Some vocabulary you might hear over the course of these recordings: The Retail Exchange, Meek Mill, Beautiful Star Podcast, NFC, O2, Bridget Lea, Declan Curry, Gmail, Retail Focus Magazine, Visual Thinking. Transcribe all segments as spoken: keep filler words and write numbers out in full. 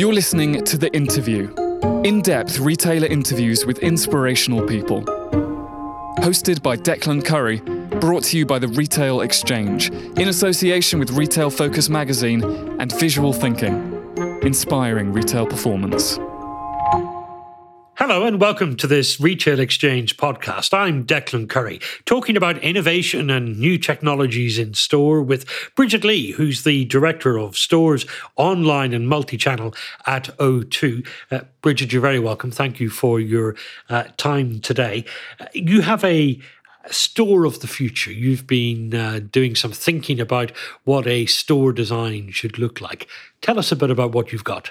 You're listening to The Interview, in-depth retailer interviews with inspirational people. Hosted by Declan Curry, brought to you by The Retail Exchange, in association with Retail Focus Magazine and Visual Thinking, inspiring retail performance. Hello and welcome to this Retail Exchange podcast. I'm Declan Curry, talking about innovation and new technologies in store with Bridget Lea, who's the Director of Stores, Online and Multi-Channel at O two. Uh, Bridget, you're very welcome. Thank you for your uh, time today. Uh, you have a store of the future. You've been uh, doing some thinking about what a store design should look like. Tell us a bit about what you've got.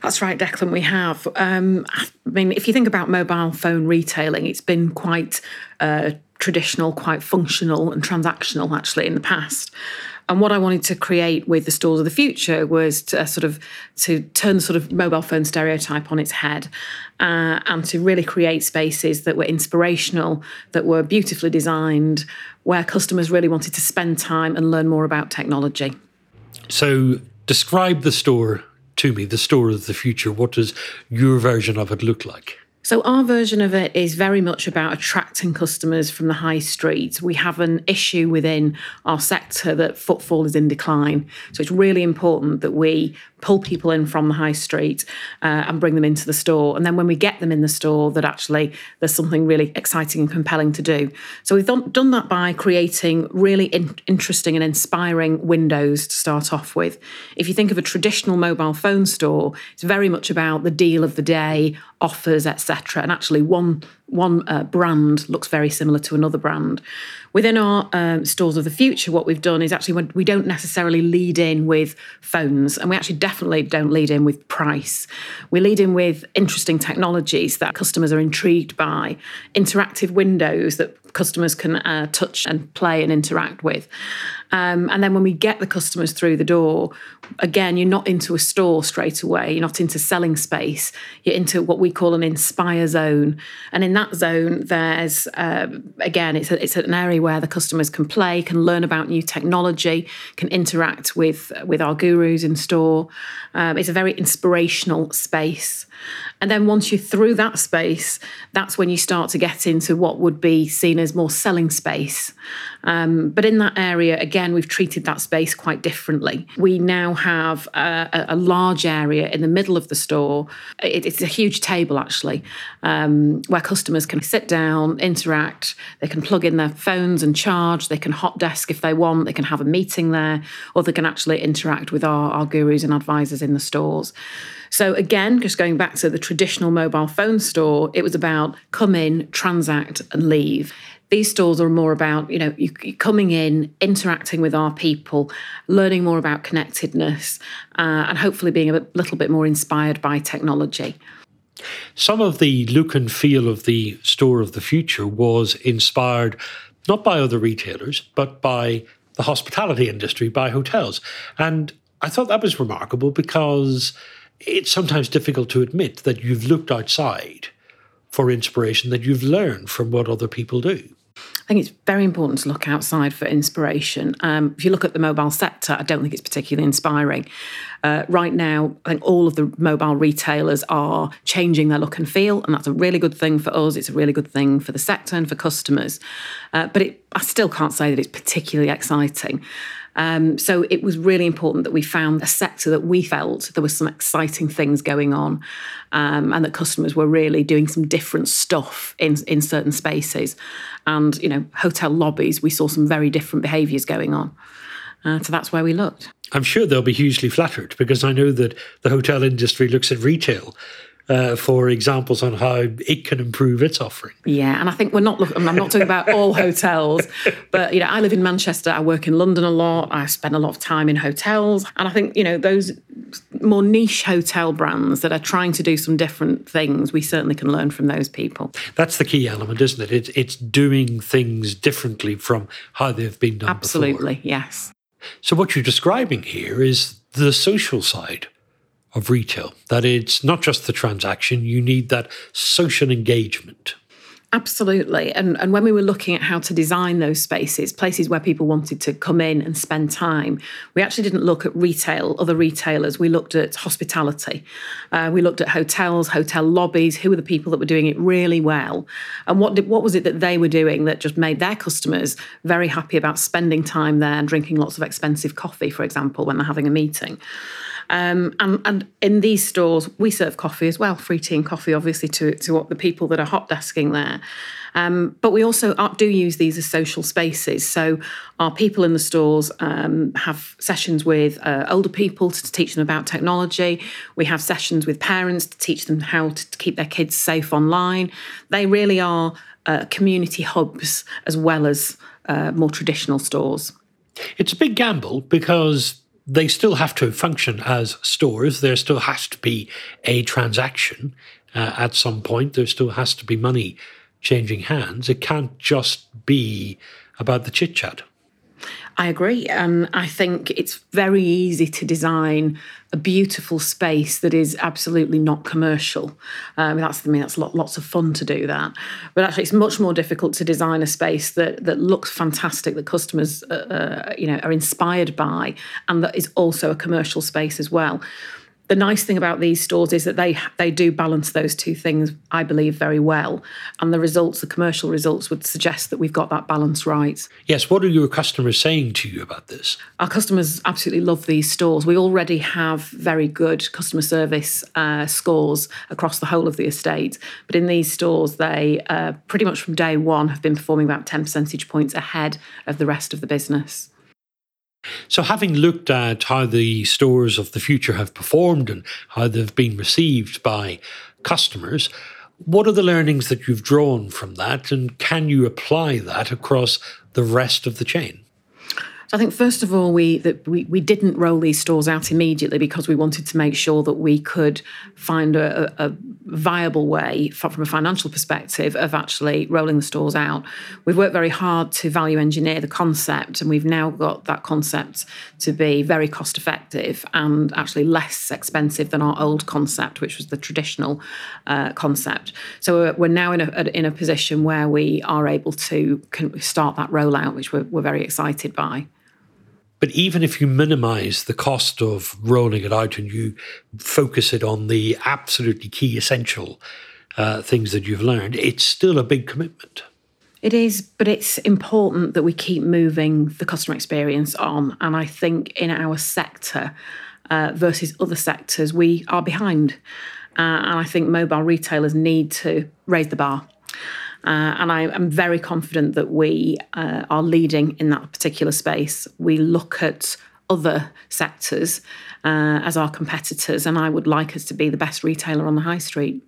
That's right, Declan, we have. Um, I mean, if you think about mobile phone retailing, it's been quite uh, traditional, quite functional and transactional, actually, in the past. And what I wanted to create with the stores of the future was to uh, sort of to turn the sort of mobile phone stereotype on its head uh, and to really create spaces that were inspirational, that were beautifully designed, where customers really wanted to spend time and learn more about technology. So describe the store to me, the store of the future. What does your version of it look like? So our version of it is very much about attracting customers from the high street. We have an issue within our sector that footfall is in decline. So it's really important that we pull people in from the high street uh, and bring them into the store. And then when we get them in the store, that actually there's something really exciting and compelling to do. So we've done, done that by creating really in- interesting and inspiring windows to start off with. If you think of a traditional mobile phone store, it's very much about the deal of the day, offers, et cetera. And actually one, one uh, brand looks very similar to another brand. Within our um, stores of the future, what we've done is actually we don't necessarily lead in with phones, and we actually definitely don't lead in with price. We lead in with interesting technologies that customers are intrigued by, interactive windows that customers can uh, touch and play and interact with. Um, and then when we get the customers through the door, again, you're not into a store straight away. You're not into selling space. You're into what we call an inspire zone. And in that zone, there's, um, again, it's, a, it's an area where the customers can play, can learn about new technology, can interact with, with our gurus in store. Um, it's a very inspirational space. And then once you're through that space, that's when you start to get into what would be seen as more selling space. Um, but in that area, again, we've treated that space quite differently. We now have a, a large area in the middle of the store. It, it's a huge table, actually, um, where customers can sit down, interact. They can plug in their phones and charge. They can hot desk if they want. They can have a meeting there, or they can actually interact with our, our gurus and advisors in the stores. So again, just going back to the traditional mobile phone store, it was about come in, transact and leave. These stores are more about, you know, you coming in, interacting with our people, learning more about connectedness, uh, and hopefully being a little bit more inspired by technology. Some of the look and feel of the store of the future was inspired not by other retailers, but by the hospitality industry, by hotels. And I thought that was remarkable because it's sometimes difficult to admit that you've looked outside for inspiration, that you've learned from what other people do. I think it's very important to look outside for inspiration. Um, if you look at the mobile sector, I don't think it's particularly inspiring. Uh, right now, I think all of the mobile retailers are changing their look and feel, and that's a really good thing for us. It's a really good thing for the sector and for customers. Uh, but it, I still can't say that it's particularly exciting. Um, so it was really important that we found a sector that we felt there was some exciting things going on, um, and that customers were really doing some different stuff in, in certain spaces. And, you know, hotel lobbies, we saw some very different behaviours going on. Uh, so that's where we looked. I'm sure they'll be hugely flattered, because I know that the hotel industry looks at retail Uh, for examples on how it can improve its offering. Yeah, and I think we're not, look- I'm not talking about all hotels, but, you know, I live in Manchester, I work in London a lot, I spend a lot of time in hotels, and I think, you know, those more niche hotel brands that are trying to do some different things, we certainly can learn from those people. That's the key element, isn't it? It's, it's doing things differently from how they've been done Absolutely, before. Absolutely, yes. So what you're describing here is the social side of retail, that it's not just the transaction, you need that social engagement. Absolutely. And, and when we were looking at how to design those spaces, places where people wanted to come in and spend time, we actually didn't look at retail, other retailers. We looked at hospitality. Uh, we looked at hotels, hotel lobbies, who were the people that were doing it really well? And what did, what was it that they were doing that just made their customers very happy about spending time there and drinking lots of expensive coffee, for example, when they're having a meeting? Um, and, and in these stores, we serve coffee as well, free tea and coffee, obviously, to, to what the people that are hot desking there. Um, but we also are, do use these as social spaces. So our people in the stores um, have sessions with uh, older people to teach them about technology. We have sessions with parents to teach them how to keep their kids safe online. They really are uh, community hubs as well as uh, more traditional stores. It's a big gamble because they still have to function as stores. There still has to be a transaction uh, at some point. There still has to be money changing hands. It can't just be about the chit-chat. I agree. And um, I think it's very easy to design a beautiful space that is absolutely not commercial. Um, that's, I mean, that's lot, lots of fun to do that. But actually, it's much more difficult to design a space that that looks fantastic, that customers uh, you know, are inspired by, and that is also a commercial space as well. The nice thing about these stores is that they they do balance those two things, I believe, very well. And the results, the commercial results, would suggest that we've got that balance right. Yes. What are your customers saying to you about this? Our customers absolutely love these stores. We already have very good customer service uh, scores across the whole of the estate. But in these stores, they uh, pretty much from day one have been performing about ten percentage points ahead of the rest of the business. So having looked at how the stores of the future have performed and how they've been received by customers, what are the learnings that you've drawn from that, and can you apply that across the rest of the chain? So I think, first of all, we that we, we didn't roll these stores out immediately because we wanted to make sure that we could find a, a viable way from a financial perspective of actually rolling the stores out. We've worked very hard to value engineer the concept, and we've now got that concept to be very cost effective and actually less expensive than our old concept, which was the traditional uh, concept. So we're now in a, in a position where we are able to start that rollout, which we're, we're very excited by. But even if you minimize the cost of rolling it out and you focus it on the absolutely key essential uh, things that you've learned, it's still a big commitment. It is, but it's important that we keep moving the customer experience on. And I think in our sector uh, versus other sectors, we are behind. Uh, and I think mobile retailers need to raise the bar. Uh, and I am very confident that we uh, are leading in that particular space. We look at other sectors uh, as our competitors, and I would like us to be the best retailer on the high street.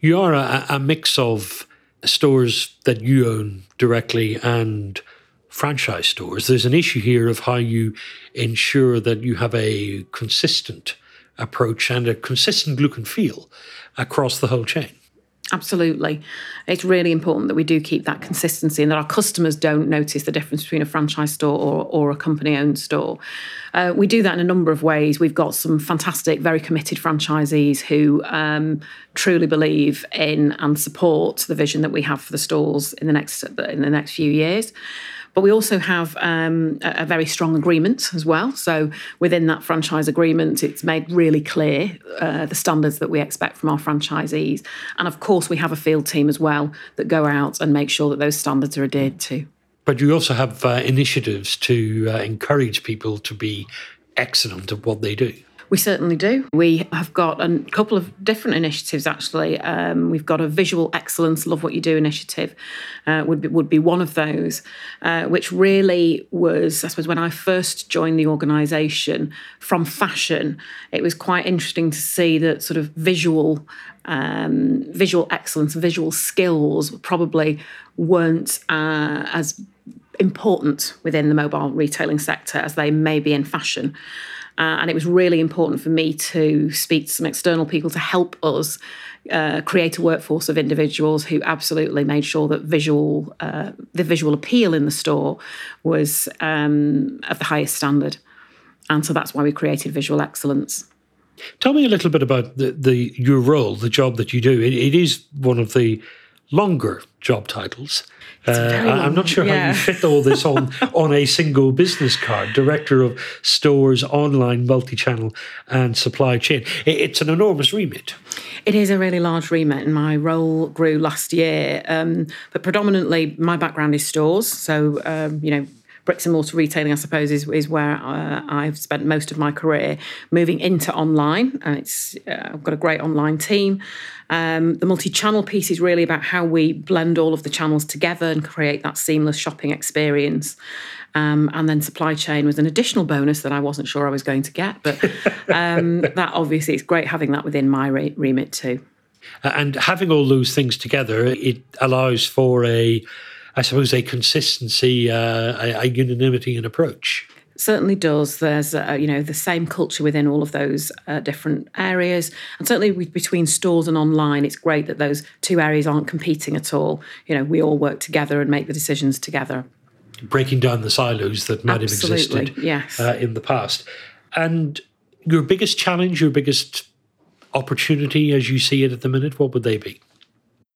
You are a, a mix of stores that you own directly and franchise stores. There's an issue here of how you ensure that you have a consistent approach and a consistent look and feel across the whole chain. Absolutely. It's really important that we do keep that consistency and that our customers don't notice the difference between a franchise store or, or a company-owned store. Uh, we do that in a number of ways. We've got some fantastic, very committed franchisees who um, truly believe in and support the vision that we have for the stores in the next in the next few years. But we also have um, a very strong agreement as well. So within that franchise agreement, it's made really clear uh, the standards that we expect from our franchisees. And of course, we have a field team as well that go out and make sure that those standards are adhered to. But you also have uh, initiatives to uh, encourage people to be excellent at what they do. We certainly do. We have got a couple of different initiatives, actually. Um, we've got a Visual Excellence, Love What You Do initiative, uh, would be, would be one of those, uh, which really was, I suppose, when I first joined the organisation from fashion, it was quite interesting to see that sort of visual um, visual excellence, visual skills probably weren't uh, as important within the mobile retailing sector as they may be in fashion. Uh, and it was really important for me to speak to some external people to help us uh, create a workforce of individuals who absolutely made sure that visual, uh, the visual appeal in the store was um, of the highest standard. And so that's why we created Visual Excellence. Tell me a little bit about the, the your role, the job that you do. It, it is one of the longer job titles. Uh, very, I'm not sure yeah. how you fit all this on, on a single business card. Director of Stores, Online, Multi-Channel and Supply Chain. It's an enormous remit. It is a really large remit, and my role grew last year. Um, but predominantly my background is stores. So, um, you know, bricks and mortar retailing, I suppose, is, is where uh, I've spent most of my career. Moving into online, and it's uh, I've got a great online team. Um, the multi-channel piece is really about how we blend all of the channels together and create that seamless shopping experience. Um, and then supply chain was an additional bonus that I wasn't sure I was going to get. But um, that obviously, it's great having that within my re- remit too. And having all those things together, it allows for a... I suppose, a consistency, uh, a, a unanimity in approach. Certainly does. There's, uh, you know, the same culture within all of those uh, different areas. And certainly we, between stores and online, it's great that those two areas aren't competing at all. You know, we all work together and make the decisions together. Breaking down the silos that might Absolutely, have existed yes. uh, in the past. And your biggest challenge, your biggest opportunity as you see it at the minute, what would they be?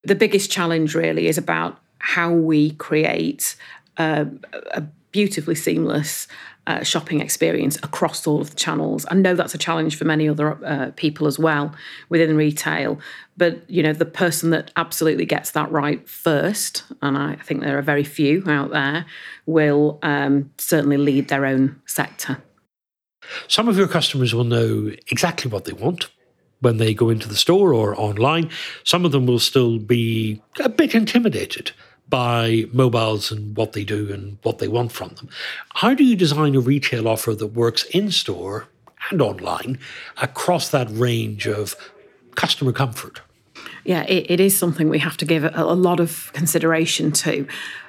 The biggest challenge really is about how we create uh, a beautifully seamless uh, shopping experience across all of the channels. I know that's a challenge for many other uh, people as well within retail, but you know, the person that absolutely gets that right first, and I think there are very few out there, will um, certainly lead their own sector. Some of your customers will know exactly what they want when they go into the store or online. Some of them will still be a bit intimidated by mobiles and what they do and what they want from them. How do you design a retail offer that works in-store and online across that range of customer comfort? Yeah, it, it is something we have to give a, a lot of consideration to.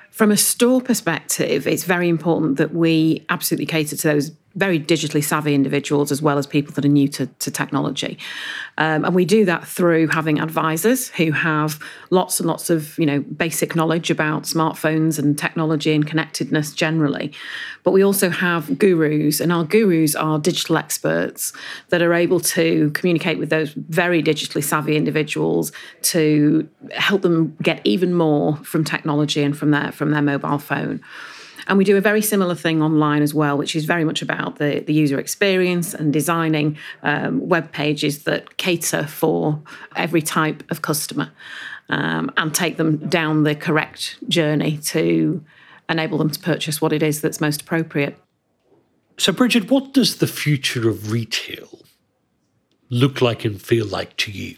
From a store perspective, it's very important that we absolutely cater to those very digitally savvy individuals as well as people that are new to, to technology. Um, and we do that through having advisors who have lots and lots of, you know, basic knowledge about smartphones and technology and connectedness generally. But we also have gurus, and our gurus are digital experts that are able to communicate with those very digitally savvy individuals to help them get even more from technology and from their, from their mobile phone. And we do a very similar thing online as well, which is very much about the, the user experience and designing um, web pages that cater for every type of customer um, and take them down the correct journey to enable them to purchase what it is that's most appropriate. So, Bridget, what does the future of retail look like and feel like to you?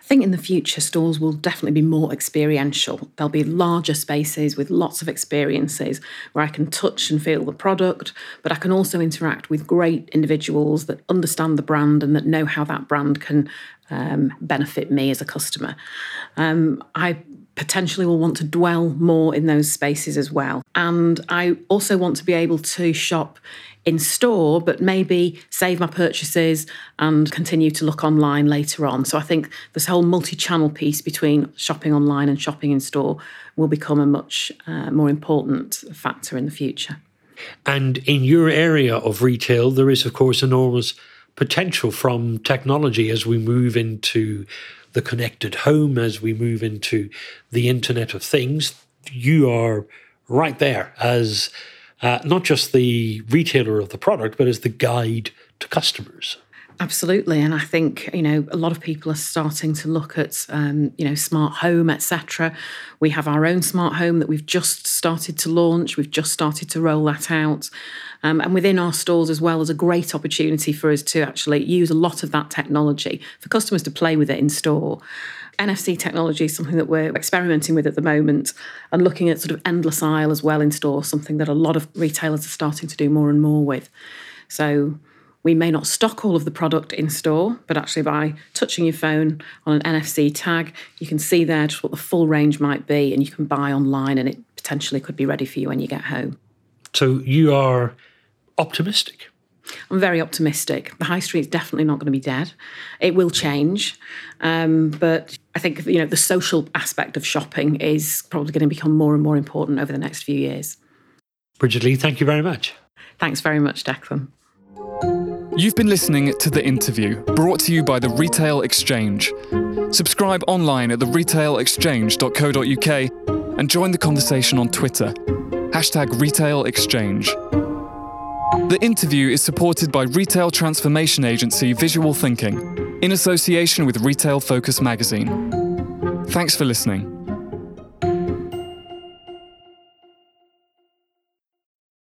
I think in the future, stores will definitely be more experiential. There'll be larger spaces with lots of experiences where I can touch and feel the product, but I can also interact with great individuals that understand the brand and that know how that brand can um, benefit me as a customer. Um, I potentially will want to dwell more in those spaces as well. And I also want to be able to shop in store, but maybe save my purchases and continue to look online later on. So I think this whole multi-channel piece between shopping online and shopping in store will become a much uh, more important factor in the future. And in your area of retail, there is, of course, enormous potential from technology as we move into the connected home, as we move into the Internet of Things. You are right there as Uh, not just the retailer of the product, but as the guide to customers. Absolutely. And I think, you know, a lot of people are starting to look at, um, you know, smart home, et cetera. We have our own smart home that we've just started to launch. We've just started to roll that out. Um, and within our stores as well is a great opportunity for us to actually use a lot of that technology for customers to play with it in store. N F C technology is something that we're experimenting with at the moment and looking at sort of endless aisle as well in store, something that a lot of retailers are starting to do more and more with. So we may not stock all of the product in store, but actually by touching your phone on an N F C tag, you can see there just what the full range might be, and you can buy online and it potentially could be ready for you when you get home. So you are optimistic? I'm very optimistic. The high street is definitely not going to be dead. It will change. Um, but I think, you know, the social aspect of shopping is probably going to become more and more important over the next few years. Bridget Lea, thank you very much. Thanks very much, Declan. You've been listening to The Interview, brought to you by The Retail Exchange. Subscribe online at the retail exchange dot co dot u k and join the conversation on Twitter. Hashtag Retail Exchange. The Interview is supported by retail transformation agency Visual Thinking, in association with Retail Focus Magazine. Thanks for listening.